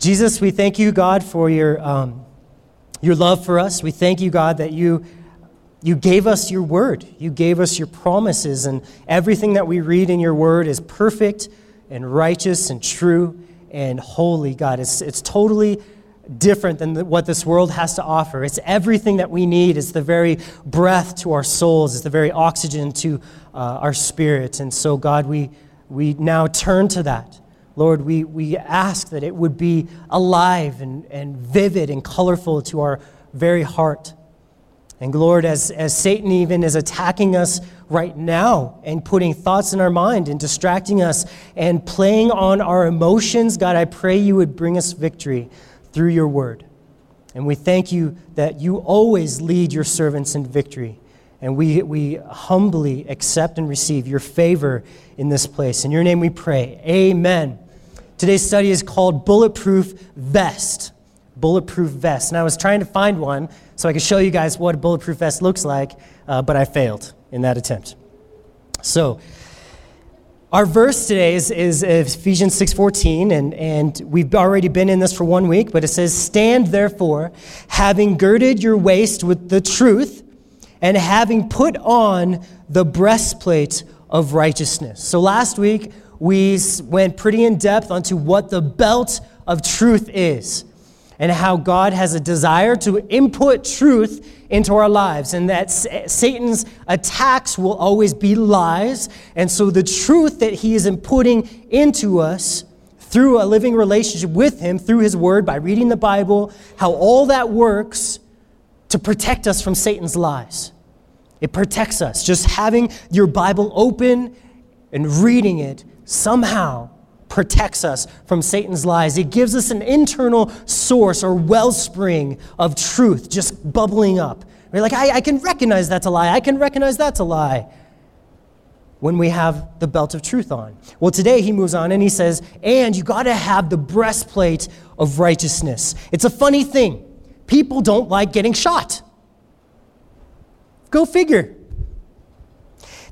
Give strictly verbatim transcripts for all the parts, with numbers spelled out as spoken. Jesus, we thank you, God, for your um, your love for us. We thank you, God, that you you gave us your word. You gave us your promises, and everything that we read in your word is perfect and righteous and true and holy, God. It's, it's totally different than the, what this world has to offer. It's everything that we need. It's the very breath to our souls. It's the very oxygen to uh, our spirits. And so, God, we we now turn to that. Lord, we, we ask that it would be alive and, and vivid and colorful to our very heart. And Lord, as, as Satan even is attacking us right now and putting thoughts in our mind and distracting us and playing on our emotions, God, I pray you would bring us victory through your word. And we thank you that you always lead your servants in victory. And we, we humbly accept and receive your favor in this place. In your name we pray. Amen. Today's study is called Bulletproof Vest. Bulletproof vest. And I was trying to find one so I could show you guys what a bulletproof vest looks like, uh, but I failed in that attempt. So our verse today is, is Ephesians six fourteen, and, and we've already been in this for one week, but it says, "Stand therefore, having girded your waist with the truth, and having put on the breastplate of righteousness." So last week, we went pretty in depth onto what the belt of truth is, and how God has a desire to input truth into our lives, and that Satan's attacks will always be lies. And so the truth that he is inputting into us through a living relationship with him, through his word, by reading the Bible, how all that works to protect us from Satan's lies. It protects us. Just having your Bible open and reading it somehow protects us from Satan's lies. It gives us an internal source or wellspring of truth just bubbling up. We're like, I, I can recognize that's a lie. I can recognize that's a lie when we have the belt of truth on. Well, today he moves on and he says, and you got to have the breastplate of righteousness. It's a funny thing. People don't like getting shot. Go figure.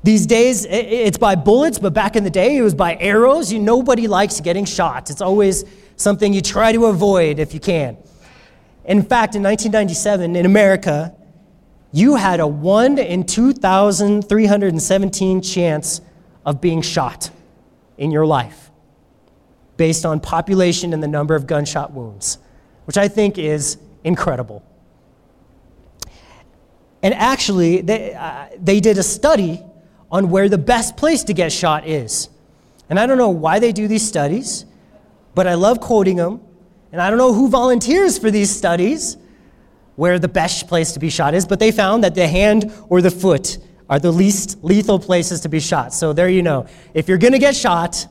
These days, it's by bullets, but back in the day, it was by arrows. You, nobody likes getting shot. It's always something you try to avoid if you can. In fact, in nineteen ninety-seven, in America, you had a one in two thousand three hundred seventeen chance of being shot in your life based on population and the number of gunshot wounds, which I think is incredible. And actually, they, uh, they did a study on where the best place to get shot is. And I don't know why they do these studies, but I love quoting them. And I don't know who volunteers for these studies where the best place to be shot is, but they found that the hand or the foot are the least lethal places to be shot. So there you know. If you're going to get shot,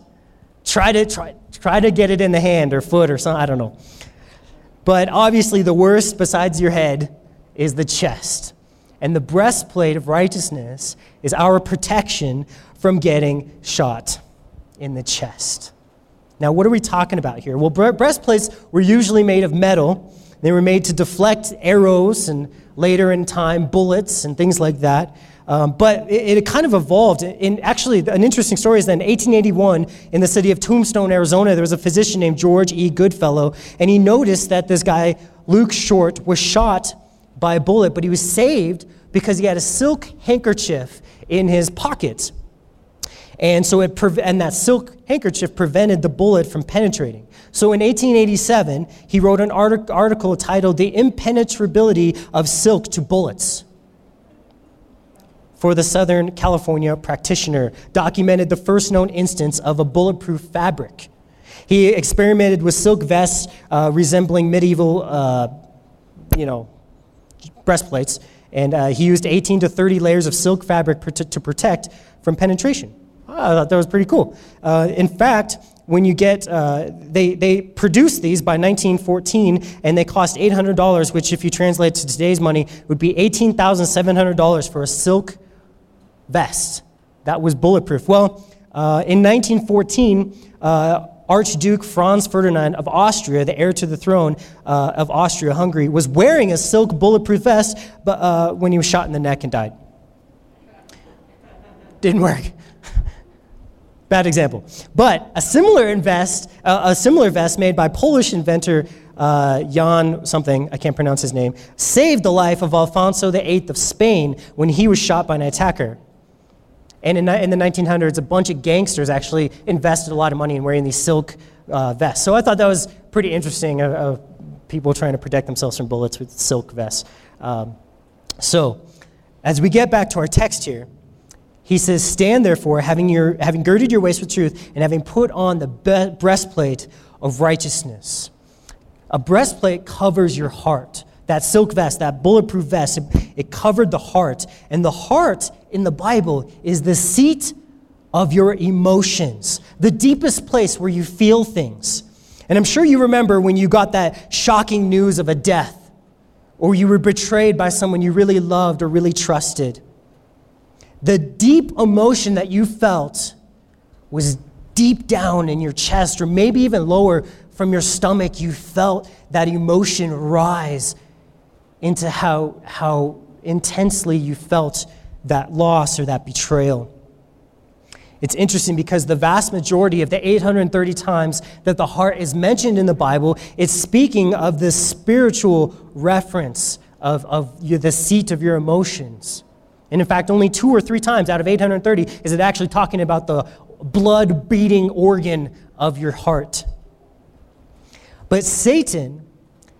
try to try, try to get it in the hand or foot or something. I don't know. But obviously the worst, besides your head, is the chest. And the breastplate of righteousness is our protection from getting shot in the chest. Now, what are we talking about here? Well, breastplates were usually made of metal. They were made to deflect arrows and later in time bullets and things like that. Um, but it, it kind of evolved. In, actually, an interesting story is that in eighteen eighty-one, in the city of Tombstone, Arizona, there was a physician named George E. Goodfellow, and he noticed that this guy, Luke Short, was shot by a bullet, but he was saved because he had a silk handkerchief in his pocket. And so it pre- and that silk handkerchief prevented the bullet from penetrating. So in eighteen eighty-seven, he wrote an art- article titled "The Impenetrability of Silk to Bullets" for the Southern California Practitioner, documented the first known instance of a bulletproof fabric. He experimented with silk vests uh, resembling medieval, uh, you know, breastplates, and uh, he used eighteen to thirty layers of silk fabric per- to protect from penetration. Oh, I thought that was pretty cool. Uh, in fact, when you get, uh, they they produced these by nineteen fourteen, and they cost eight hundred dollars, which if you translate to today's money, would be eighteen thousand seven hundred dollars for a silk vest that was bulletproof. Well, uh, in nineteen fourteen, uh, Archduke Franz Ferdinand of Austria, the heir to the throne uh, of Austria-Hungary, was wearing a silk bulletproof vest but, uh, when he was shot in the neck and died. Didn't work. Bad example. But a similar invest, uh, a similar vest made by Polish inventor uh, Jan something, I can't pronounce his name, saved the life of Alfonso the eighth of Spain when he was shot by an attacker. And in, in the nineteen hundreds, a bunch of gangsters actually invested a lot of money in wearing these silk uh, vests. So I thought that was pretty interesting of, of people trying to protect themselves from bullets with silk vests. Um, so as we get back to our text here, he says, stand therefore, having your having girded your waist with truth, and having put on the be- breastplate of righteousness. A breastplate covers your heart. That silk vest, that bulletproof vest, it, it covered the heart. And the heart in the Bible is the seat of your emotions, the deepest place where you feel things. And I'm sure you remember when you got that shocking news of a death, or you were betrayed by someone you really loved or really trusted. The deep emotion that you felt was deep down in your chest, or maybe even lower from your stomach. You felt that emotion rise into how, how intensely you felt that loss or that betrayal. It's interesting because the vast majority of the eight hundred thirty times that the heart is mentioned in the Bible, it's speaking of this spiritual reference of, of your, the seat of your emotions. And in fact, only two or three times out of eight hundred thirty is it actually talking about the blood-beating organ of your heart. But Satan,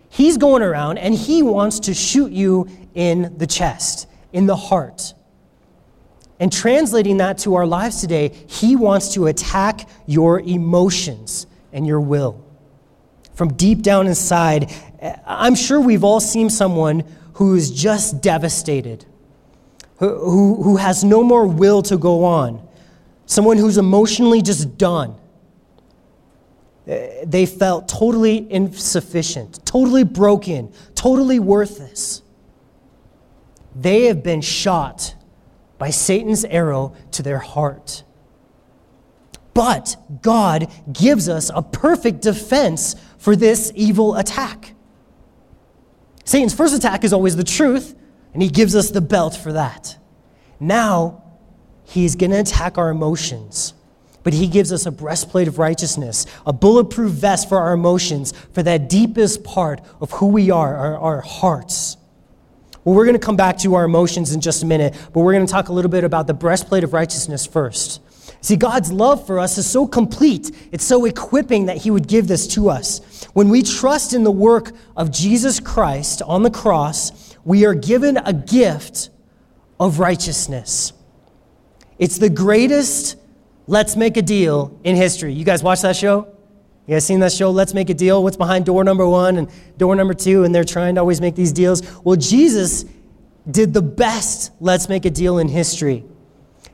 he's going around and he wants to shoot you in the chest, in the heart. And translating that to our lives today, he wants to attack your emotions and your will. From deep down inside, I'm sure we've all seen someone who is just devastated. Who, who has no more will to go on, someone who's emotionally just done. They felt totally insufficient, totally broken, totally worthless. They have been shot by Satan's arrow to their heart. But God gives us a perfect defense for this evil attack. Satan's first attack is always the truth, and he gives us the belt for that. Now, he's going to attack our emotions. But he gives us a breastplate of righteousness, a bulletproof vest for our emotions, for that deepest part of who we are, our, our hearts. Well, we're going to come back to our emotions in just a minute, but we're going to talk a little bit about the breastplate of righteousness first. See, God's love for us is so complete, it's so equipping that he would give this to us. When we trust in the work of Jesus Christ on the cross, we are given a gift of righteousness. It's the greatest Let's Make a Deal in history. You guys watch that show? You guys seen that show, Let's Make a Deal? What's behind door number one and door number two, and they're trying to always make these deals? Well, Jesus did the best Let's Make a Deal in history.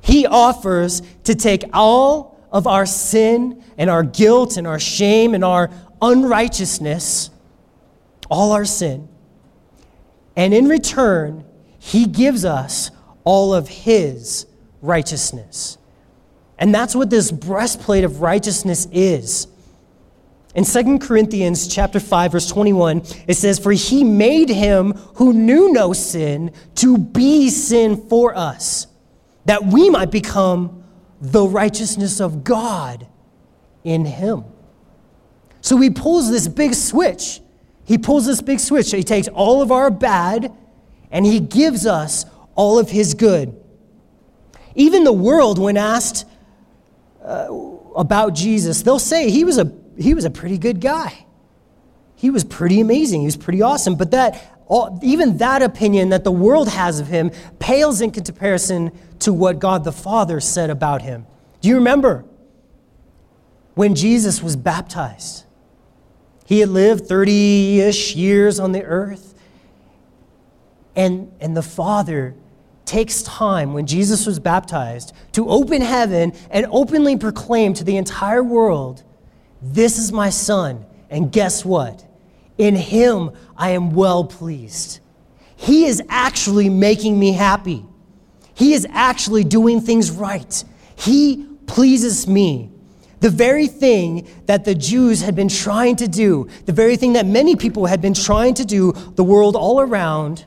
He offers to take all of our sin and our guilt and our shame and our unrighteousness, all our sin, and in return, he gives us all of his righteousness. And that's what this breastplate of righteousness is. In Second Corinthians chapter five, verse twenty-one, it says, "For he made him who knew no sin to be sin for us, that we might become the righteousness of God in him." So he pulls this big switch. He pulls this big switch. So he takes all of our bad and he gives us all of his good. Even the world, when asked uh, about Jesus, they'll say he was a he was a pretty good guy. He was pretty amazing. He was pretty awesome. But that all, even that opinion that the world has of him pales in comparison to what God the Father said about him. Do you remember when Jesus was baptized? He had lived thirty-ish years on the earth. And, and the Father takes time when Jesus was baptized to open heaven and openly proclaim to the entire world, "This is my Son, and guess what? In him I am well pleased." He is actually making me happy. He is actually doing things right. He pleases me. The very thing that the Jews had been trying to do, the very thing that many people had been trying to do, the world all around,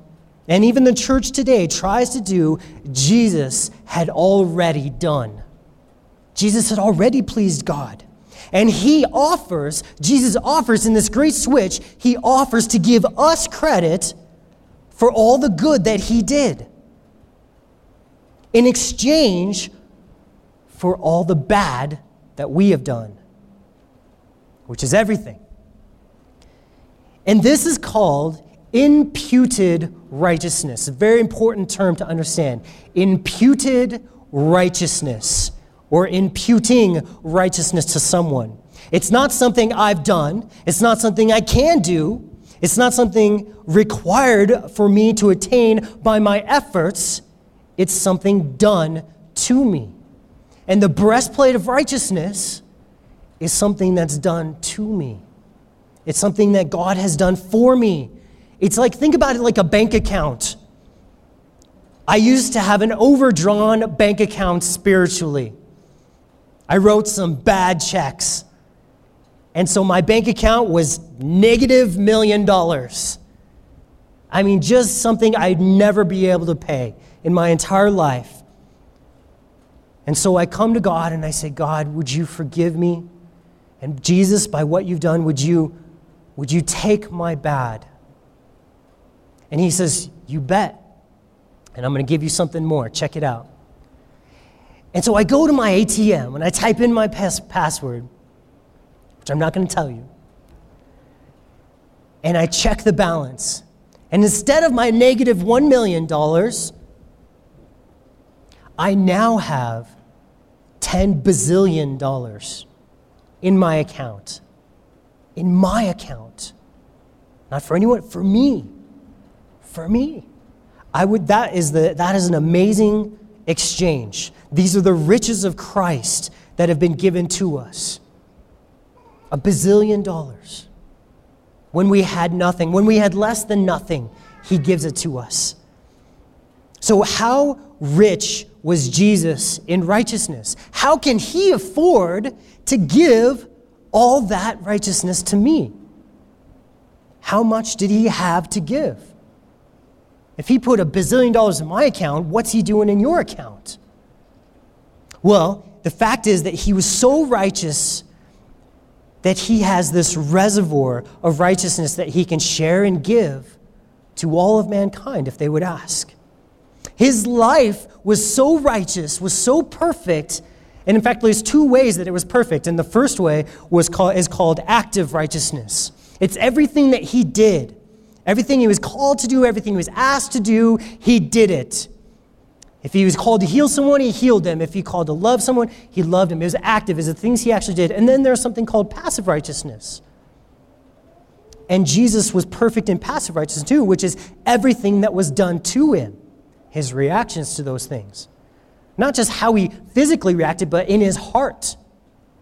and even the church today tries to do, Jesus had already done. Jesus had already pleased God. And he offers, Jesus offers in this great switch, he offers to give us credit for all the good that he did in exchange for all the bad that we have done, which is everything. And this is called imputed righteousness. A very important term to understand. Imputed righteousness, or imputing righteousness to someone. It's not something I've done. It's not something I can do. It's not something required for me to attain by my efforts. It's something done to me. And the breastplate of righteousness is something that's done to me. It's something that God has done for me. It's like, think about it like a bank account. I used to have an overdrawn bank account spiritually. I wrote some bad checks. And so my bank account was negative million dollars. I mean, just something I'd never be able to pay in my entire life. And so I come to God and I say, God, would you forgive me? And Jesus, by what you've done, would you, would you take my bad? And he says, you bet. And I'm going to give you something more. Check it out. And so I go to my A T M and I type in my pass- password, which I'm not going to tell you. And I check the balance. And instead of my negative one million dollars, I now have ten bazillion dollars in my account. In my account. Not for anyone, for me. For me. I would, that is the, that is an amazing exchange. These are the riches of Christ that have been given to us. A bazillion dollars. When we had nothing, when we had less than nothing, he gives it to us. So how rich was Jesus in righteousness? How can he afford to give all that righteousness to me? How much did he have to give? If he put a bazillion dollars in my account, what's he doing in your account? Well, the fact is that he was so righteous that he has this reservoir of righteousness that he can share and give to all of mankind if they would ask. His life was so righteous, was so perfect, and in fact, there's two ways that it was perfect. And the first way was called, is called active righteousness. It's everything that he did. Everything he was called to do, everything he was asked to do, he did it. If he was called to heal someone, he healed them. If he called to love someone, he loved him. It was active. It was the things he actually did. And then there's something called passive righteousness. And Jesus was perfect in passive righteousness too, which is everything that was done to him, his reactions to those things. Not just how he physically reacted, but in his heart.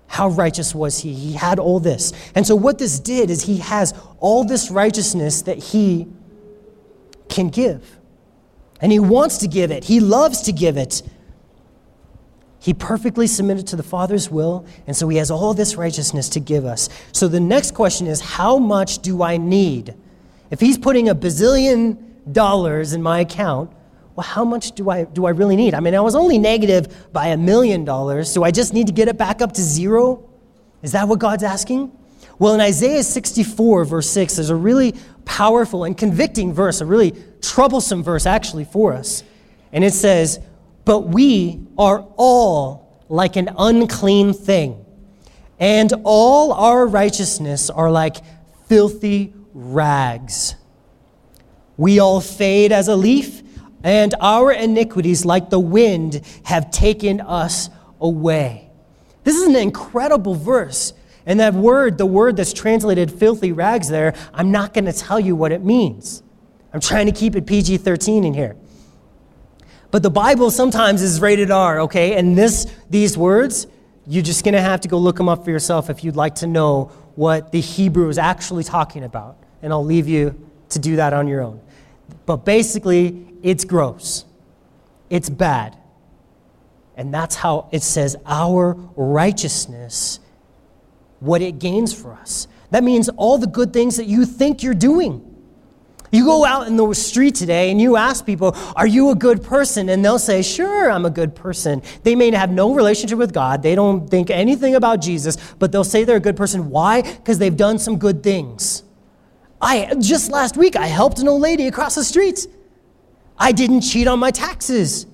How righteous was he? He had all this. And so what this did is he has all this righteousness that he can give. And he wants to give it. He loves to give it. He perfectly submitted to the Father's will, and so he has all this righteousness to give us. So the next question is, how much do I need? If he's putting a bazillion dollars in my account, well, how much do I do I really need? I mean, I was only negative by a million dollars, so I just need to get it back up to zero? Is that what God's asking? Well, in Isaiah sixty-four, verse six, there's a really powerful and convicting verse, a really troublesome verse actually for us. And it says, "But we are all like an unclean thing, and all our righteousness are like filthy rags. We all fade as a leaf, and our iniquities, like the wind, have taken us away." This is an incredible verse. And that word, the word that's translated filthy rags there, I'm not going to tell you what it means. I'm trying to keep it P G thirteen in here. But the Bible sometimes is rated R, okay? And this, these words, you're just going to have to go look them up for yourself if you'd like to know what the Hebrew is actually talking about. And I'll leave you to do that on your own. But basically, it's gross. It's bad. And that's how it says our righteousness, what it gains for us. That means all the good things that you think you're doing. You go out in the street today and you ask people, are you a good person? And they'll say, sure, I'm a good person. They may have no relationship with God. They don't think anything about Jesus, but they'll say they're a good person. Why? Because they've done some good things. I just last week, I helped an old lady across the street. I didn't cheat on my taxes.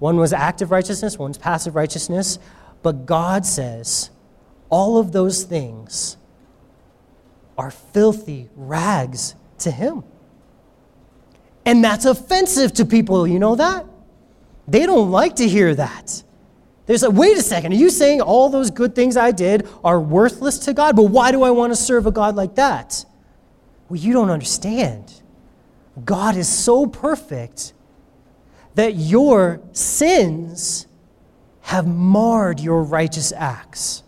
One was active righteousness, one's passive righteousness. But God says all of those things are filthy rags to him. And that's offensive to people, you know that? They don't like to hear that. There's a, wait a second, are you saying all those good things I did are worthless to God? But why do I want to serve a God like that? Well, you don't understand. God is so perfect that your sins have marred your righteous acts.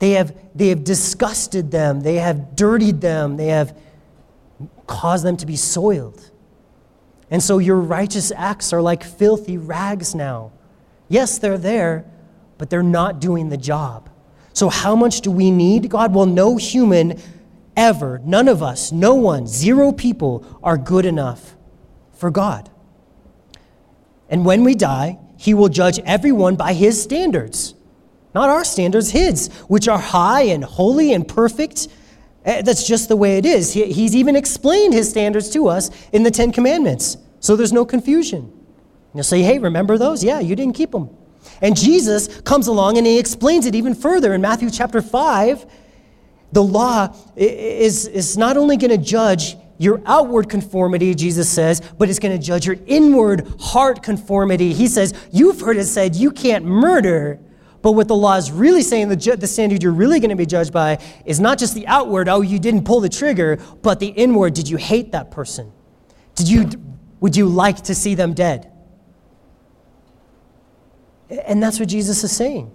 They have, they have disgusted them. They have dirtied them. They have caused them to be soiled. And so your righteous acts are like filthy rags now. Yes, they're there, but they're not doing the job. So how much do we need God? Well, no human ever, none of us, no one, zero people are good enough for God. And when we die, he will judge everyone by his standards. Not our standards, his, which are high and holy and perfect. That's just the way it is. He, he's even explained his standards to us in the Ten Commandments. So there's no confusion. You'll say, hey, remember those? Yeah, you didn't keep them. And Jesus comes along and he explains it even further. In Matthew chapter five, the law is, is not only going to judge your outward conformity, Jesus says, but it's going to judge your inward heart conformity. He says, you've heard it said, you can't murder. But what the law is really saying, the, ju- the standard you're really going to be judged by is not just the outward, oh, you didn't pull the trigger, but the inward, did you hate that person? Did you? Would you like to see them dead? And that's what Jesus is saying.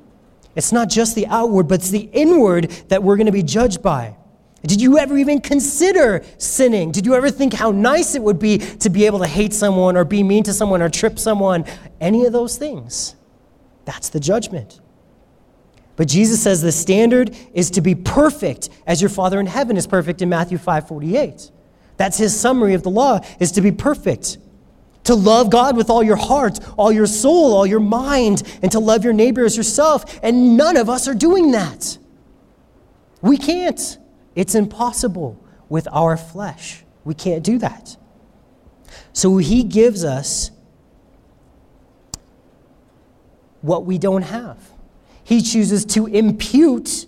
It's not just the outward, but it's the inward that we're going to be judged by. Did you ever even consider sinning? Did you ever think how nice it would be to be able to hate someone or be mean to someone or trip someone? Any of those things. That's the judgment. But Jesus says the standard is to be perfect as your Father in heaven is perfect in Matthew five forty-eight. That's his summary of the law, is to be perfect. To love God with all your heart, all your soul, all your mind, and to love your neighbor as yourself. And none of us are doing that. We can't. It's impossible with our flesh. We can't do that. So he gives us what we don't have. He chooses to impute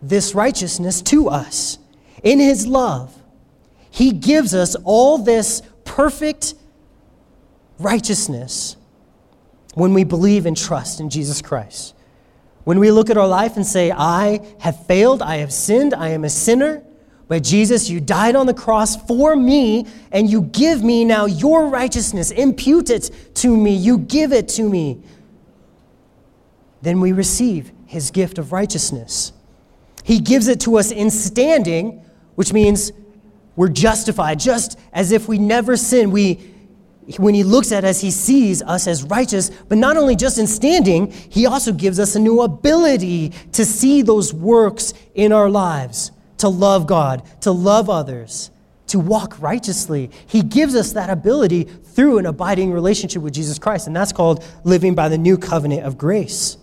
this righteousness to us. In his love, he gives us all this perfect righteousness when we believe and trust in Jesus Christ. When we look at our life and say, I have failed, I have sinned, I am a sinner, but Jesus, you died on the cross for me, and you give me now your righteousness. Impute it to me. You give it to me. Then we receive his gift of righteousness. He gives it to us in standing, which means we're justified, just as if we never sin. We, when he looks at us, he sees us as righteous, but not only just in standing, he also gives us a new ability to see those works in our lives, to love God, to love others, to walk righteously. He gives us that ability through an abiding relationship with Jesus Christ, and that's called living by the new covenant of grace.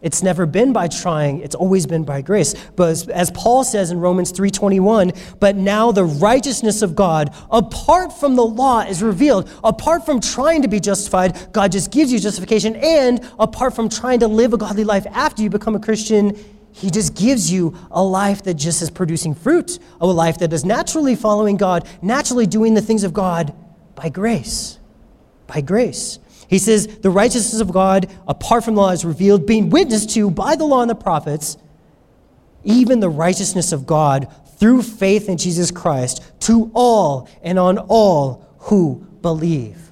It's never been by trying. It's always been by grace. But as, as Paul says in Romans three twenty-one, but now the righteousness of God, apart from the law, is revealed. Apart from trying to be justified, God just gives you justification. And apart from trying to live a godly life after you become a Christian, he just gives you a life that just is producing fruit, a life that is naturally following God, naturally doing the things of God by grace, by grace. He says, the righteousness of God, apart from law, is revealed, being witnessed to by the law and the prophets, even the righteousness of God through faith in Jesus Christ to all and on all who believe.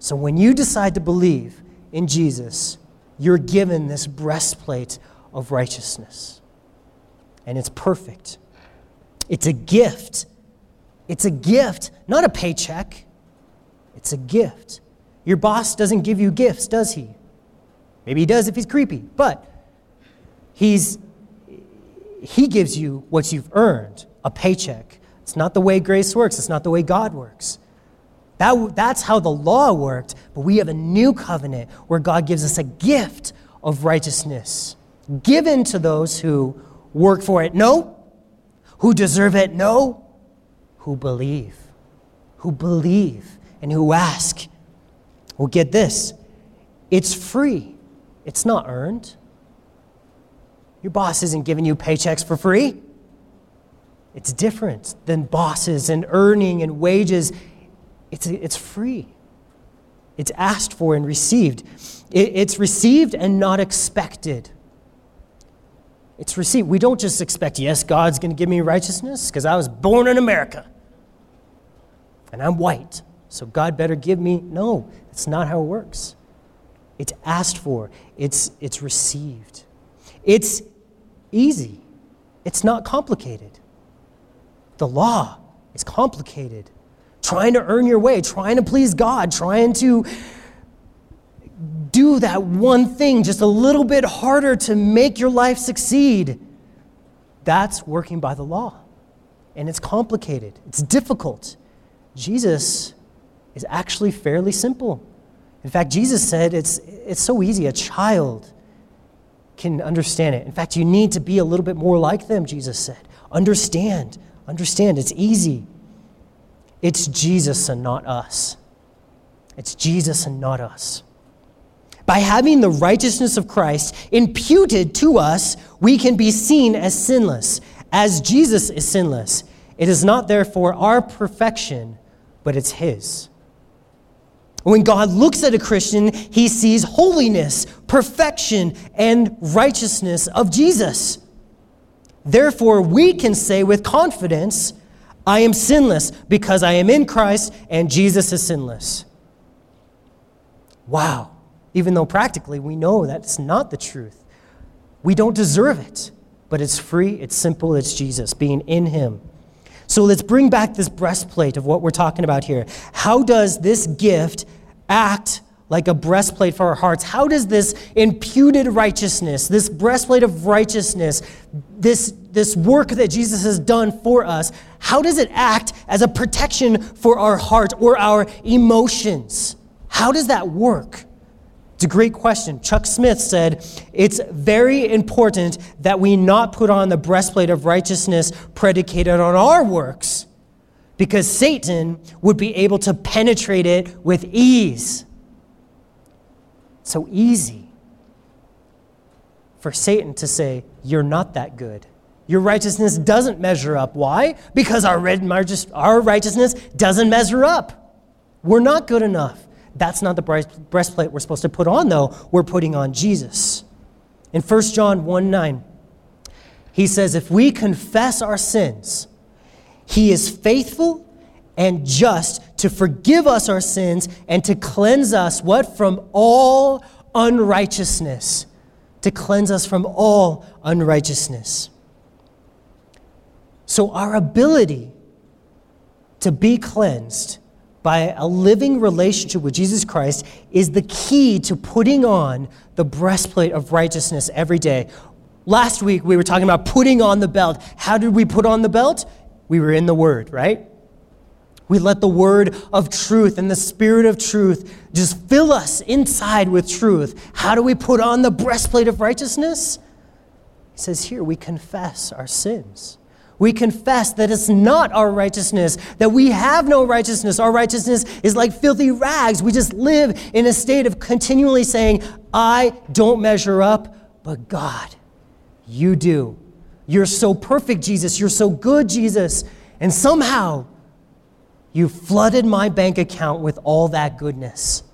So when you decide to believe in Jesus, you're given this breastplate of righteousness. And it's perfect. It's a gift. It's a gift, not a paycheck. It's a gift. Your boss doesn't give you gifts, does he? Maybe he does if he's creepy, but he's he gives you what you've earned, a paycheck. It's not the way grace works. It's not the way God works. That, that's how the law worked, but we have a new covenant where God gives us a gift of righteousness given to those who work for it, no, who deserve it, no, who believe, who believe and who ask. Well, get this. It's free. It's not earned. Your boss isn't giving you paychecks for free. It's different than bosses and earning and wages. It's, it's free. It's asked for and received. It, it's received and not expected. It's received. We don't just expect, yes, God's going to give me righteousness because I was born in America and I'm white, so God better give me. No, that's not how it works. It's asked for. It's, it's received. It's easy. It's not complicated. The law is complicated. Trying to earn your way, trying to please God, trying to do that one thing just a little bit harder to make your life succeed. That's working by the law. And it's complicated. It's difficult. Jesus is actually fairly simple. In fact, Jesus said it's it's so easy. A child can understand it. In fact, you need to be a little bit more like them, Jesus said. Understand. Understand. It's easy. It's Jesus and not us. It's Jesus and not us. By having the righteousness of Christ imputed to us, we can be seen as sinless, as Jesus is sinless. It is not, therefore, our perfection, but it's His. When God looks at a Christian, He sees holiness, perfection, and righteousness of Jesus. Therefore, we can say with confidence, I am sinless because I am in Christ and Jesus is sinless. Wow. Even though practically we know that's not the truth. We don't deserve it, but it's free, it's simple, it's Jesus, being in Him. So let's bring back this breastplate of what we're talking about here. How does this gift act like a breastplate for our hearts? How does this imputed righteousness, this breastplate of righteousness, this, this work that Jesus has done for us, how does it act as a protection for our heart or our emotions? How does that work? It's a great question. Chuck Smith said, it's very important that we not put on the breastplate of righteousness predicated on our works, because Satan would be able to penetrate it with ease. So easy for Satan to say, you're not that good. Your righteousness doesn't measure up. Why? Because our our righteousness doesn't measure up. We're not good enough. That's not the breastplate we're supposed to put on, though. We're putting on Jesus. In First John one nine, he says, if we confess our sins, He is faithful and just to forgive us our sins and to cleanse us, what? From all unrighteousness. To cleanse us from all unrighteousness. So our ability to be cleansed by a living relationship with Jesus Christ is the key to putting on the breastplate of righteousness every day. Last week, we were talking about putting on the belt. How did we put on the belt? We were in the Word, right? We let the Word of truth and the Spirit of truth just fill us inside with truth. How do we put on the breastplate of righteousness? He says here, we confess our sins. We confess that it's not our righteousness, that we have no righteousness. Our righteousness is like filthy rags. We just live in a state of continually saying, I don't measure up, but God, you do. You're so perfect, Jesus. You're so good, Jesus. And somehow, you flooded my bank account with all that goodness.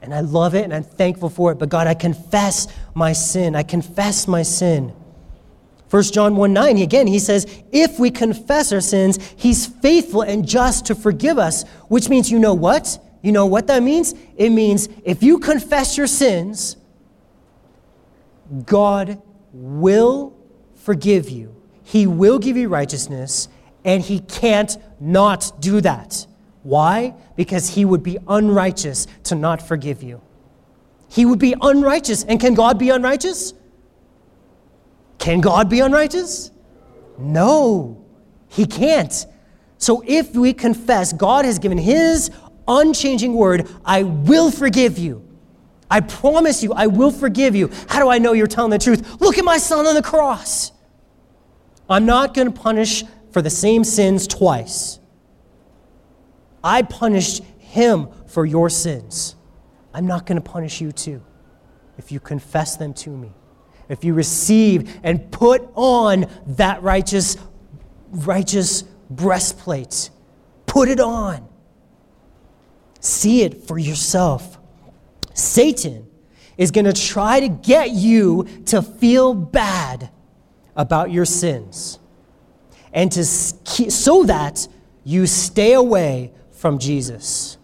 And I love it, and I'm thankful for it. But God, I confess my sin. I confess my sin. First John one nine, again, he says, if we confess our sins, He's faithful and just to forgive us, which means you know what? You know what that means? It means if you confess your sins, God will forgive you. He will give you righteousness, and He can't not do that. Why? Because He would be unrighteous to not forgive you. He would be unrighteous, and can God be unrighteous? Can God be unrighteous? No, he can't. So if we confess, God has given his unchanging word, I will forgive you. I promise you, I will forgive you. How do I know you're telling the truth? Look at my son on the cross. I'm not going to punish for the same sins twice. I punished him for your sins. I'm not going to punish you too if you confess them to me. If you receive and put on that righteous, righteous breastplate, put it on. See it for yourself. Satan is going to try to get you to feel bad about your sins and to so that you stay away from Jesus.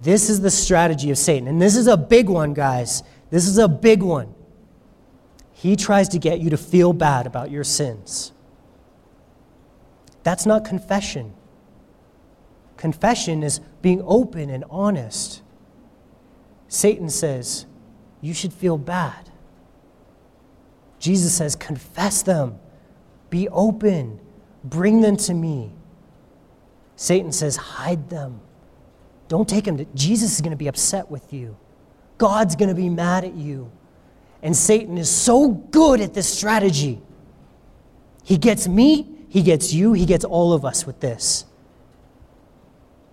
This is the strategy of Satan. And this is a big one, guys. This is a big one. He tries to get you to feel bad about your sins. That's not confession. Confession is being open and honest. Satan says, you should feel bad. Jesus says, confess them. Be open. Bring them to me. Satan says, hide them. Don't take them to, Jesus is going to be upset with you. God's going to be mad at you. And Satan is so good at this strategy. He gets me, he gets you, he gets all of us with this.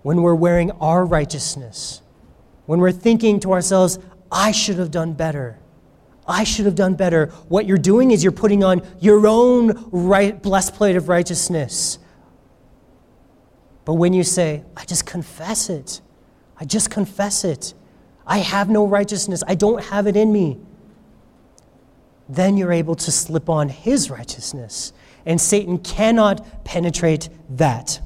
When we're wearing our righteousness, when we're thinking to ourselves, I should have done better. I should have done better. What you're doing is you're putting on your own right, blessed plate of righteousness. But when you say, I just confess it. I just confess it. I have no righteousness. I don't have it in me. Then you're able to slip on his righteousness. And Satan cannot penetrate that.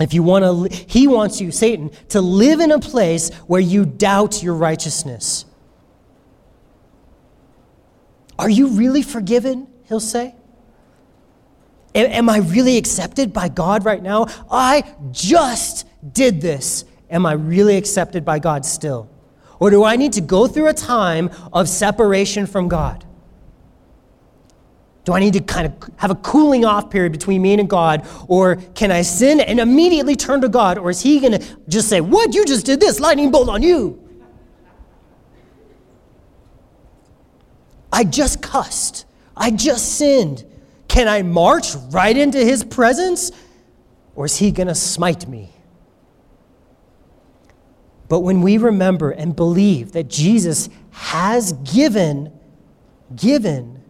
If you want to, he wants you, Satan, to live in a place where you doubt your righteousness. Are you really forgiven? He'll say. Am I really accepted by God right now? I just did this. Am I really accepted by God still? Or do I need to go through a time of separation from God? Do I need to kind of have a cooling off period between me and God? Or can I sin and immediately turn to God? Or is he going to just say, what? You just did this. Lightning bolt on you. I just cussed. I just sinned. Can I march right into his presence? Or is he going to smite me? But when we remember and believe that Jesus has given, given,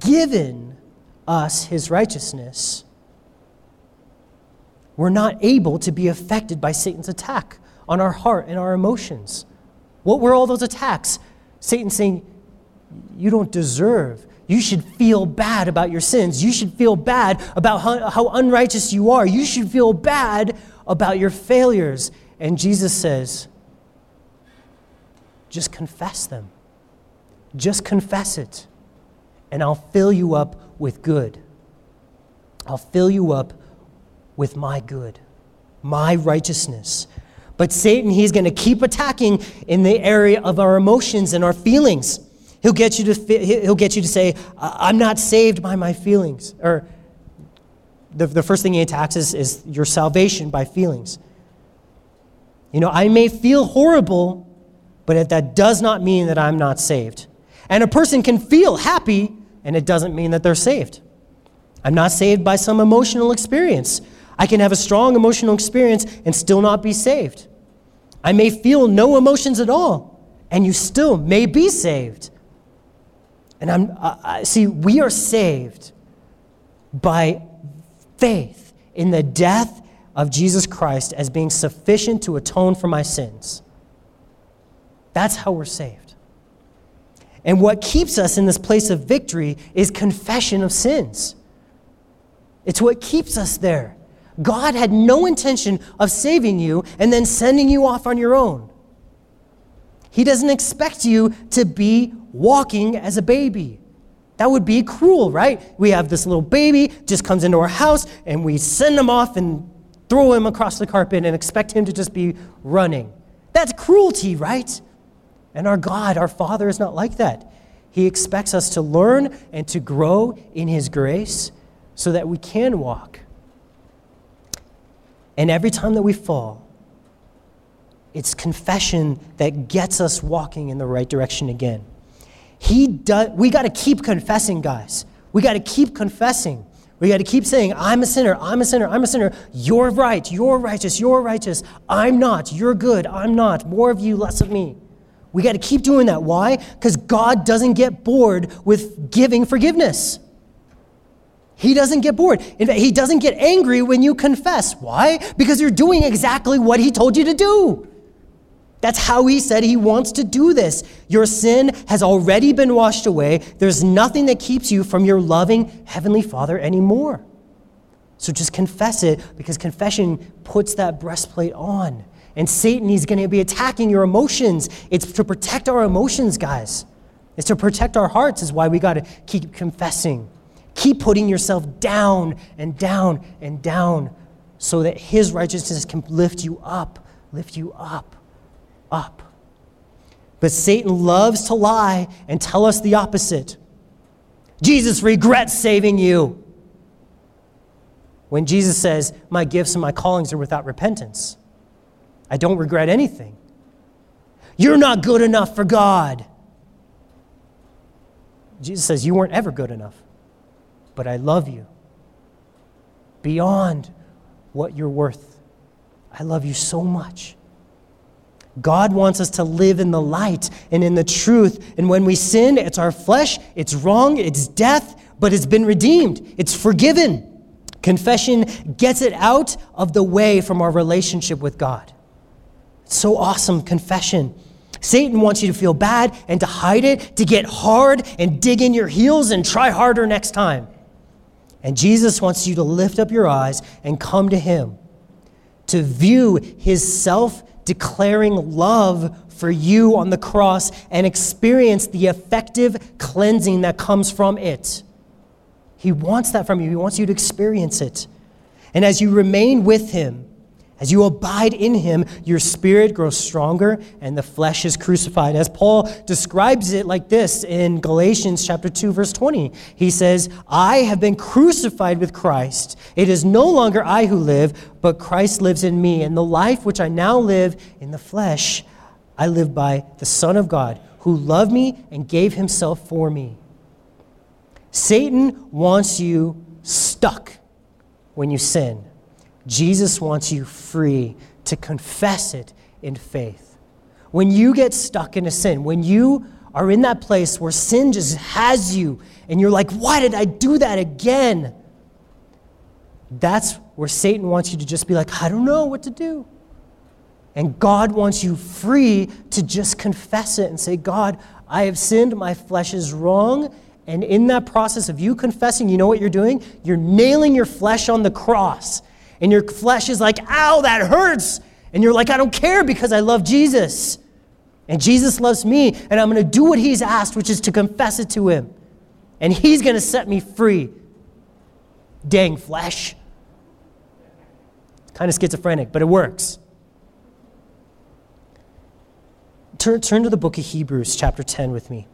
given us his righteousness, we're not able to be affected by Satan's attack on our heart and our emotions. What were all those attacks? Satan saying, you don't deserve. You should feel bad about your sins. You should feel bad about how, how unrighteous you are. You should feel bad about your failures. And Jesus says, just confess them. Just confess it. And I'll fill you up with good. I'll fill you up with my good, my righteousness. But Satan, he's going to keep attacking in the area of our emotions and our feelings. He'll get you to he'll get you to say, I'm not saved by my feelings. Or the, the first thing he attacks is, is your salvation by feelings. You know, I may feel horrible, but that does not mean that I'm not saved. And a person can feel happy, and it doesn't mean that they're saved. I'm not saved by some emotional experience. I can have a strong emotional experience and still not be saved. I may feel no emotions at all, and you still may be saved. And I'm uh, I, see, we are saved by faith in the death of Jesus Christ as being sufficient to atone for my sins. That's how we're saved. And what keeps us in this place of victory is confession of sins. It's what keeps us there. God had no intention of saving you and then sending you off on your own. He doesn't expect you to be walking as a baby. That would be cruel, right? We have this little baby, just comes into our house, and we send him off and throw him across the carpet and expect him to just be running. That's cruelty, right? And our God, our Father, is not like that. He expects us to learn and to grow in His grace so that we can walk. And every time that we fall, it's confession that gets us walking in the right direction again. He does, we got to keep confessing, guys. We got to keep confessing. We got to keep saying, I'm a sinner, I'm a sinner, I'm a sinner. You're right, you're righteous, you're righteous. I'm not, you're good, I'm not. More of you, less of me. We got to keep doing that. Why? Because God doesn't get bored with giving forgiveness. He doesn't get bored. In fact, He doesn't get angry when you confess. Why? Because you're doing exactly what He told you to do. That's how He said He wants to do this. Your sin has already been washed away. There's nothing that keeps you from your loving Heavenly Father anymore. So just confess it, because confession puts that breastplate on. And Satan, he's going to be attacking your emotions. It's to protect our emotions, guys. It's to protect our hearts is why we got to keep confessing. Keep putting yourself down and down and down so that His righteousness can lift you up, lift you up. up. But Satan loves to lie and tell us the opposite. Jesus regrets saving you. When Jesus says, my gifts and my callings are without repentance. I don't regret anything. You're not good enough for God. Jesus says, you weren't ever good enough, but I love you beyond what you're worth. I love you so much. God wants us to live in the light and in the truth. And when we sin, it's our flesh, it's wrong, it's death, but it's been redeemed. It's forgiven. Confession gets it out of the way from our relationship with God. It's so awesome, confession. Satan wants you to feel bad and to hide it, to get hard and dig in your heels and try harder next time. And Jesus wants you to lift up your eyes and come to Him, to view His self declaring love for you on the cross and experience the effective cleansing that comes from it. He wants that from you. He wants you to experience it. And as you remain with Him, as you abide in Him, your spirit grows stronger and the flesh is crucified. As Paul describes it like this in Galatians chapter two, verse twenty, he says, I have been crucified with Christ. It is no longer I who live, but Christ lives in me. And the life which I now live in the flesh, I live by the Son of God, who loved me and gave Himself for me. Satan wants you stuck when you sin. Jesus wants you free to confess it in faith. When you get stuck in a sin, when you are in that place where sin just has you and you're like, why did I do that again? That's where Satan wants you to just be like, I don't know what to do. And God wants you free to just confess it and say, God, I have sinned, my flesh is wrong. And in that process of you confessing, you know what you're doing? You're nailing your flesh on the cross. And your flesh is like, ow, that hurts. And you're like, I don't care because I love Jesus. And Jesus loves me. And I'm going to do what He's asked, which is to confess it to Him. And He's going to set me free. Dang flesh. Kind of schizophrenic, but it works. Turn, turn to the book of Hebrews, chapter ten with me.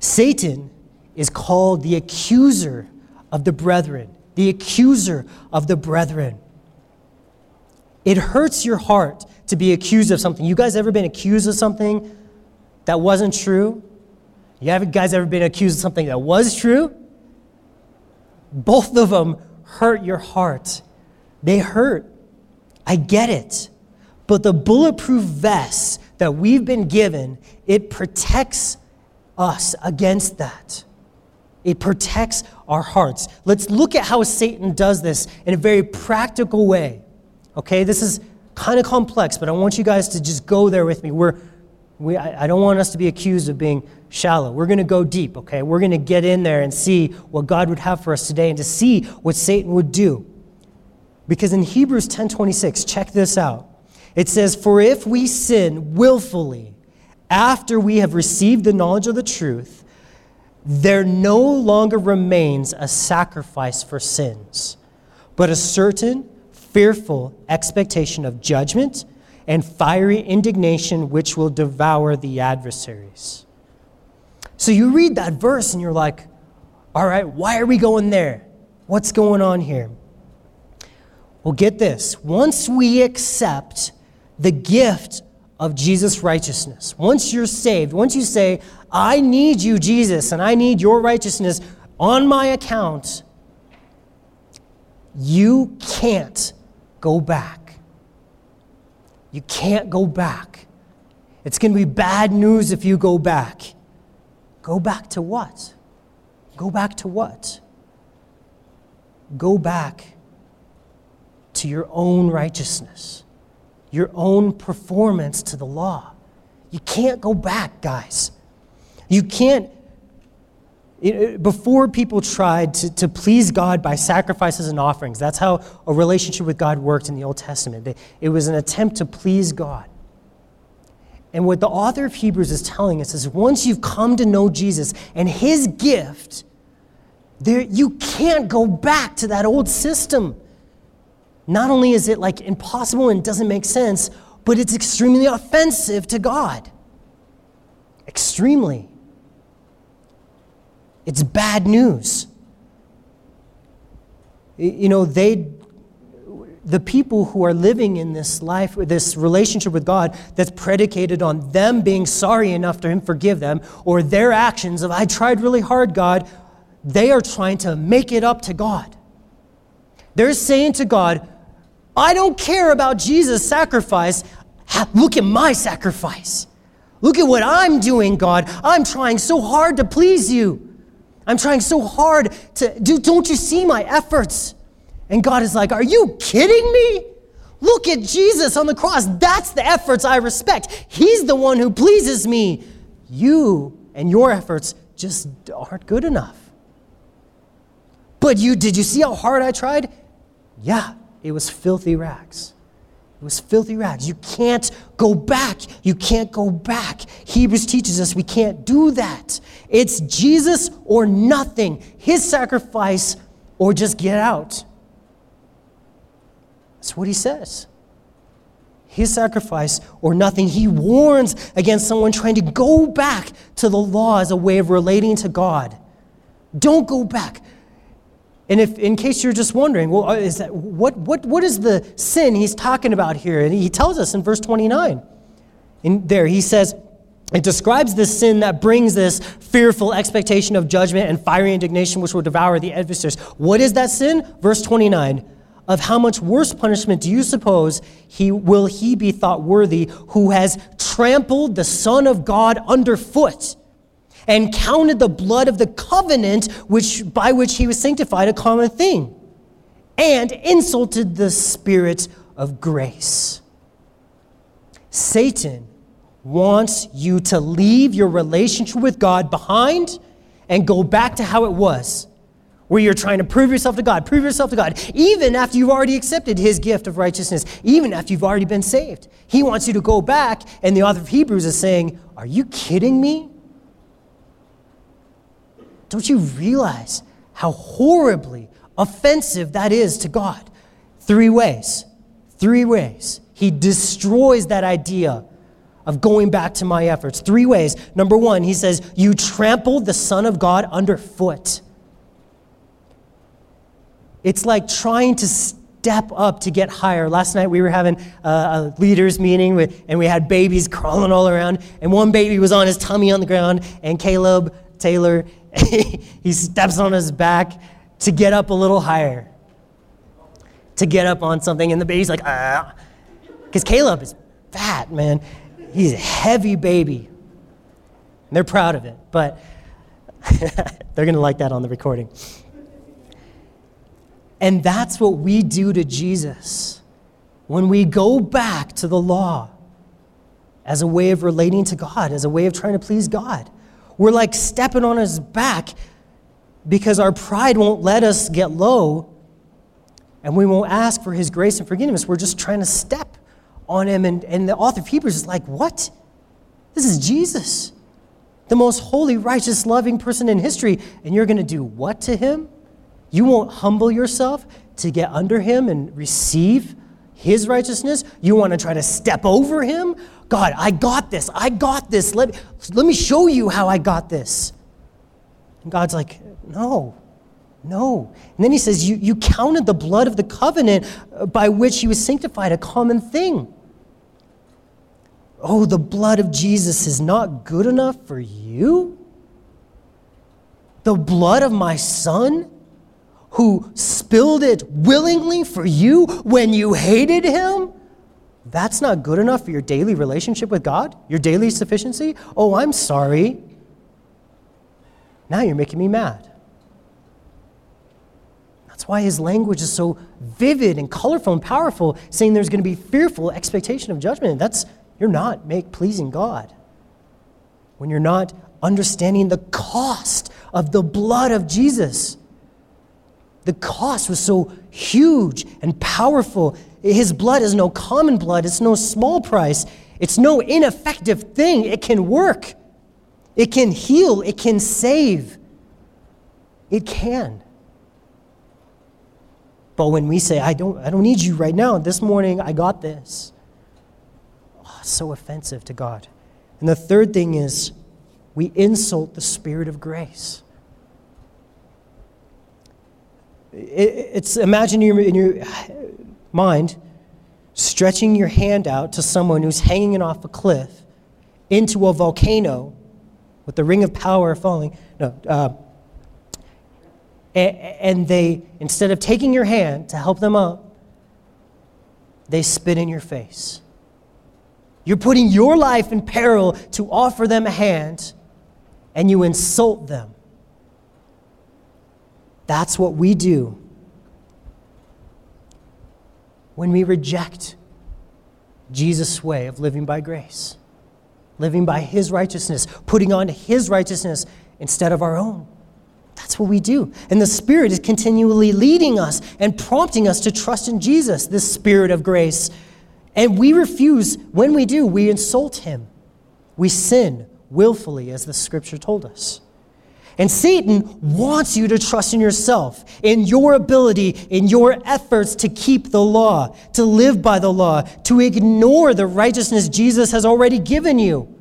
Satan is called the accuser of the brethren. The accuser of the brethren. It hurts your heart to be accused of something. You guys ever been accused of something that wasn't true? You guys ever been accused of something that was true? Both of them hurt your heart. They hurt. I get it. But the bulletproof vest that we've been given, it protects us against that. It protects our hearts. Let's look at how Satan does this in a very practical way. Okay, this is kind of complex, but I want you guys to just go there with me. We're, we, I, I don't want us to be accused of being shallow. We're going to go deep, okay? We're going to get in there and see what God would have for us today and to see what Satan would do. Because in Hebrews ten twenty-six, check this out. It says, for if we sin willfully after we have received the knowledge of the truth, there no longer remains a sacrifice for sins, but a certain fearful expectation of judgment and fiery indignation which will devour the adversaries. So you read that verse and you're like, all right, why are we going there? What's going on here? Well, get this. Once we accept the gift of Jesus' righteousness, once you're saved, once you say, I need you, Jesus, and I need your righteousness on my account, you can't go back. You can't go back. It's going to be bad news if you go back. Go back to what? Go back to what? Go back to your own righteousness, your own performance to the law. You can't go back, guys. You can't. It, before people tried to, to please God by sacrifices and offerings, that's how a relationship with God worked in the Old Testament. They, it was an attempt to please God. And what the author of Hebrews is telling us is once you've come to know Jesus and his gift, there you can't go back to that old system. Not only is it like impossible and doesn't make sense, but it's extremely offensive to God. Extremely. It's bad news. You know, they... the people who are living in this life, this relationship with God that's predicated on them being sorry enough to him forgive them, or their actions of, I tried really hard, God, they are trying to make it up to God. They're saying to God, I don't care about Jesus' sacrifice. Look at my sacrifice. Look at what I'm doing, God. I'm trying so hard to please you. I'm trying so hard to, do, don't you see my efforts? And God is like, are you kidding me? Look at Jesus on the cross. That's the efforts I respect. He's the one who pleases me. You and your efforts just aren't good enough. But you, did you see how hard I tried? Yeah, it was filthy rags. It was filthy rags. You can't go back. You can't go back. Hebrews teaches us we can't do that. It's Jesus or nothing. His sacrifice or just get out. That's what he says. His sacrifice or nothing. He warns against someone trying to go back to the law as a way of relating to God. Don't go back. And if, in case you're just wondering, well, is that what what what is the sin he's talking about here? And he tells us in verse twenty-nine. In there, he says, it describes this sin that brings this fearful expectation of judgment and fiery indignation which will devour the adversaries. What is that sin? Verse twenty-nine. Of how much worse punishment do you suppose he will he be thought worthy who has trampled the Son of God underfoot and counted the blood of the covenant which by which he was sanctified a common thing and insulted the Spirit of grace? Satan wants you to leave your relationship with God behind and go back to how it was, where you're trying to prove yourself to God, prove yourself to God, even after you've already accepted his gift of righteousness, even after you've already been saved. He wants you to go back, and the author of Hebrews is saying, are you kidding me? Don't you realize how horribly offensive that is to God? Three ways. Three ways. He destroys that idea of going back to my efforts. Three ways. Number one, he says, you trampled the Son of God underfoot. It's like trying to step up to get higher. Last night we were having a leaders meeting with, and we had babies crawling all around. And one baby was on his tummy on the ground, and Caleb Taylor, he steps on his back to get up a little higher, to get up on something. And the baby's like, ah. Because Caleb is fat, man. He's a heavy baby. And they're proud of it, but they're going to like that on the recording. And that's what we do to Jesus when we go back to the law as a way of relating to God, as a way of trying to please God. We're like stepping on his back because our pride won't let us get low, and we won't ask for his grace and forgiveness. We're just trying to step on him. And, and the author of Hebrews is like, what? This is Jesus, the most holy, righteous, loving person in history. And you're going to do what to him? You won't humble yourself to get under him and receive his righteousness? You want to try to step over him? God, I got this. I got this. Let, let me show you how I got this. And God's like, no, no. And then he says, you, you counted the blood of the covenant by which you were sanctified a common thing. Oh, the blood of Jesus is not good enough for you? The blood of my son, who spilled it willingly for you when you hated him? That's not good enough for your daily relationship with God? Your daily sufficiency? Oh, I'm sorry. Now you're making me mad. That's why his language is so vivid and colorful and powerful, saying there's going to be fearful expectation of judgment. That's You're not make pleasing God when you're not understanding the cost of the blood of Jesus. The cost was so huge and powerful. His blood is no common blood. It's no small price. It's no ineffective thing. It can work. It can heal. It can save. It can. But when we say, I don't, I don't need you right now. This morning, I got this. So offensive to God. And the third thing is we insult the Spirit of grace. It's imagine you're in your mind stretching your hand out to someone who's hanging off a cliff into a volcano with the ring of power falling. No, uh, and they, instead of taking your hand to help them up, they spit in your face. You're putting your life in peril to offer them a hand, and you insult them. That's what we do when we reject Jesus' way of living by grace, living by his righteousness, putting on his righteousness instead of our own. That's what we do. And the Spirit is continually leading us and prompting us to trust in Jesus, this Spirit of grace. And we refuse, when we do, we insult him. We sin willfully, as the scripture told us. And Satan wants you to trust in yourself, in your ability, in your efforts to keep the law, to live by the law, to ignore the righteousness Jesus has already given you.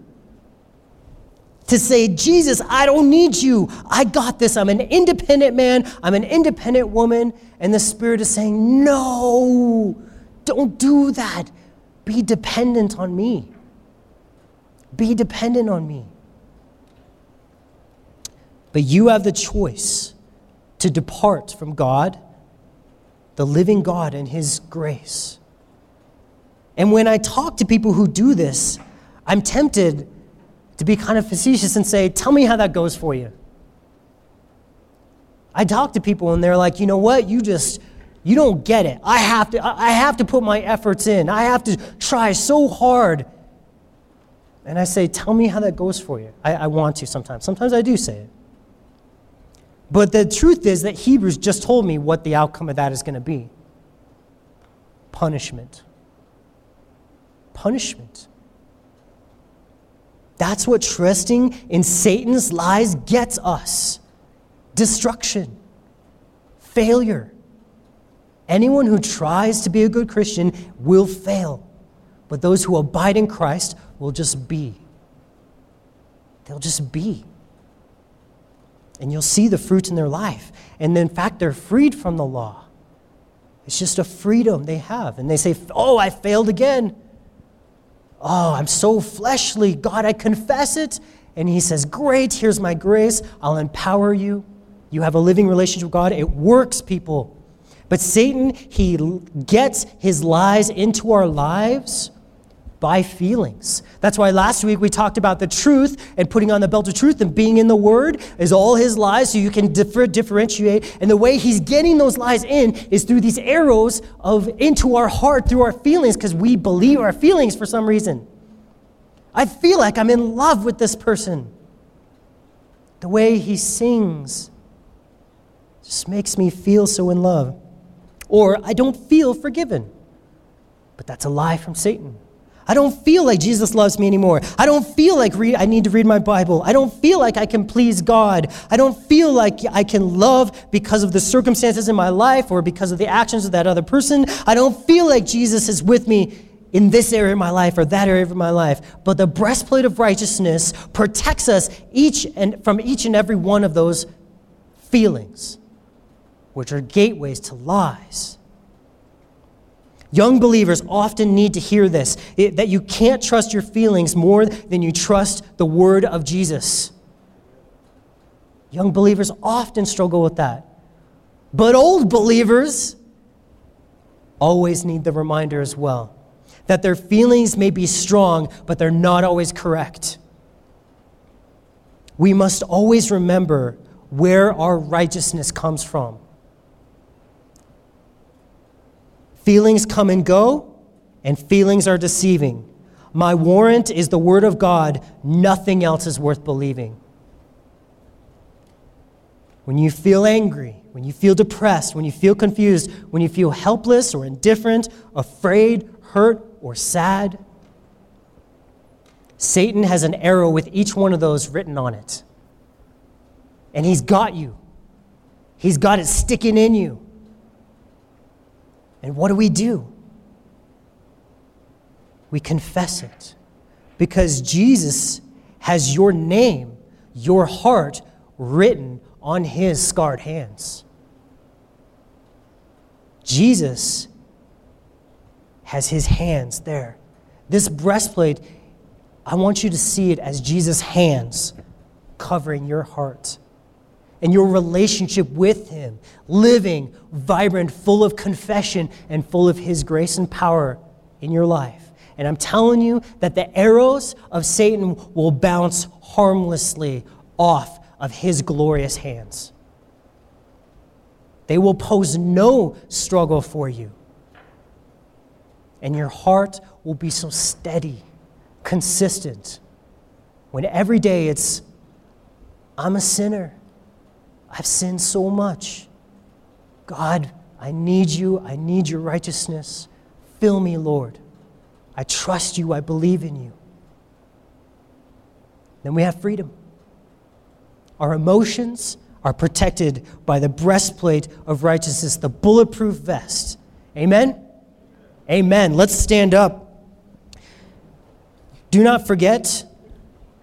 To say, Jesus, I don't need you. I got this. I'm an independent man. I'm an independent woman. And the Spirit is saying, no, don't do that. Be dependent on me. Be dependent on me. But you have the choice to depart from God, the living God, and his grace. And when I talk to people who do this, I'm tempted to be kind of facetious and say, tell me how that goes for you. I talk to people and they're like, you know what? You just... You don't get it. I have to I have to put my efforts in. I have to try so hard. And I say, tell me how that goes for you. I, I want to sometimes. Sometimes I do say it. But the truth is that Hebrews just told me what the outcome of that is going to be. Punishment. Punishment. That's what trusting in Satan's lies gets us. Destruction. Failure. Anyone who tries to be a good Christian will fail. But those who abide in Christ will just be. They'll just be. And you'll see the fruit in their life. And in fact, they're freed from the law. It's just a freedom they have. And they say, oh, I failed again. Oh, I'm so fleshly. God, I confess it. And he says, great, here's my grace. I'll empower you. You have a living relationship with God. It works, people. But Satan, he gets his lies into our lives by feelings. That's why last week we talked about the truth and putting on the belt of truth and being in the Word is all his lies, so you can differ, differentiate. And the way he's getting those lies in is through these arrows of into our heart, through our feelings, because we believe our feelings for some reason. I feel like I'm in love with this person. The way he sings just makes me feel so in love. Or I don't feel forgiven. But that's a lie from Satan. I don't feel like Jesus loves me anymore. I don't feel like read, I need to read my Bible. I don't feel like I can please God. I don't feel like I can love because of the circumstances in my life or because of the actions of that other person. I don't feel like Jesus is with me in this area of my life or that area of my life. But the breastplate of righteousness protects us each and from each and every one of those feelings, which are gateways to lies. Young believers often need to hear this, it, that you can't trust your feelings more than you trust the word of Jesus. Young believers often struggle with that. But old believers always need the reminder as well, that their feelings may be strong, but they're not always correct. We must always remember where our righteousness comes from. Feelings come and go, and feelings are deceiving. My warrant is the word of God. Nothing else is worth believing. When you feel angry, when you feel depressed, when you feel confused, when you feel helpless or indifferent, afraid, hurt, or sad, Satan has an arrow with each one of those written on it. And he's got you. He's got it sticking in you. And what do we do? We confess it. Because Jesus has your name, your heart, written on his scarred hands. Jesus has his hands there. This breastplate, I want you to see it as Jesus' hands covering your heart and your relationship with him, living, vibrant, full of confession, and full of his grace and power in your life. And I'm telling you that the arrows of Satan will bounce harmlessly off of his glorious hands. They will pose no struggle for you. And your heart will be so steady, consistent, when every day it's, I'm a sinner. I've sinned so much. God, I need you. I need your righteousness. Fill me, Lord. I trust you. I believe in you. Then we have freedom. Our emotions are protected by the breastplate of righteousness, the bulletproof vest. Amen? Amen. Let's stand up. Do not forget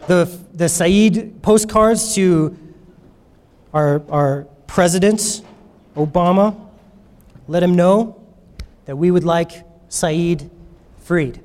the, the Saeed postcards to Our, our president, Obama. Let him know that we would like Saeed freed.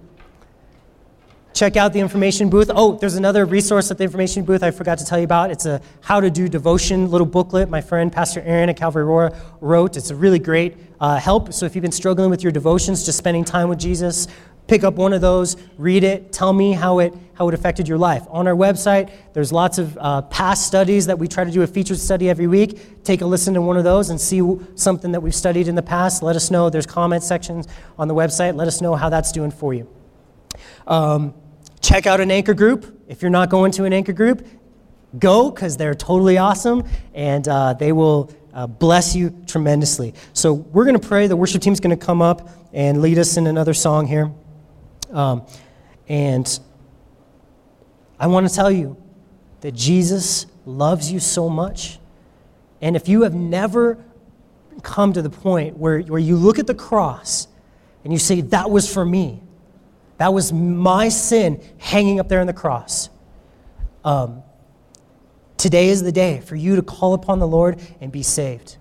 Check out the information booth. Oh, there's another resource at the information booth I forgot to tell you about. It's a how to do devotion little booklet my friend Pastor Aaron at Calvary Aurora wrote. It's a really great uh, help. So if you've been struggling with your devotions, just spending time with Jesus, pick up one of those, read it, tell me how it how it affected your life. On our website, there's lots of uh, past studies that we try to do a featured study every week. Take a listen to one of those and see w- something that we've studied in the past. Let us know. There's comment sections on the website. Let us know how that's doing for you. Um, check out an anchor group. If you're not going to an anchor group, go, because they're totally awesome, and uh, they will uh, bless you tremendously. So we're going to pray. The worship team's going to come up and lead us in another song here. Um, and I want to tell you that Jesus loves you so much. And if you have never come to the point where, where you look at the cross and you say, that was for me, that was my sin hanging up there on the cross, um, today is the day for you to call upon the Lord and be saved.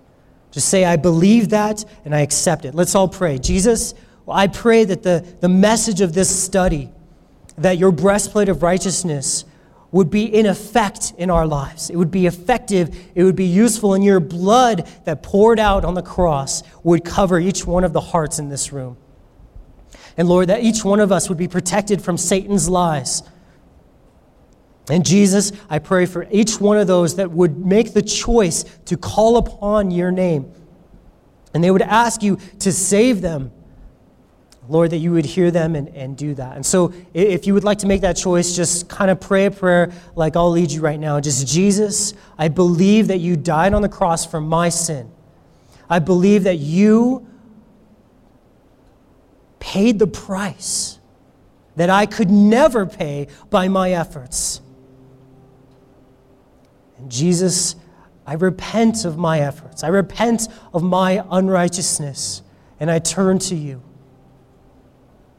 Just say, I believe that and I accept it. Let's all pray. Jesus, well, I pray that the, the message of this study, that your breastplate of righteousness would be in effect in our lives. It would be effective. It would be useful. And your blood that poured out on the cross would cover each one of the hearts in this room. And Lord, that each one of us would be protected from Satan's lies. And Jesus, I pray for each one of those that would make the choice to call upon your name. And they would ask you to save them. Lord, that you would hear them and, and do that. And so if you would like to make that choice, just kind of pray a prayer like I'll lead you right now. Just, Jesus, I believe that you died on the cross for my sin. I believe that you paid the price that I could never pay by my efforts. And Jesus, I repent of my efforts. I repent of my unrighteousness, and I turn to you.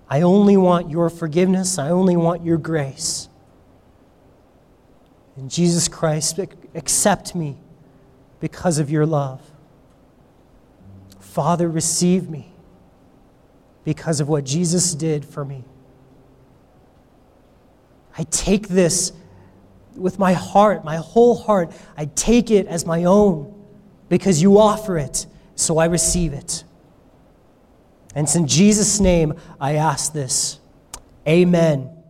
I only want your forgiveness. I only want your grace. And Jesus Christ, accept me because of your love. Father, receive me because of what Jesus did for me. I take this with my heart, my whole heart. I take it as my own because you offer it, so I receive it. And it's in Jesus' name I ask this. Amen.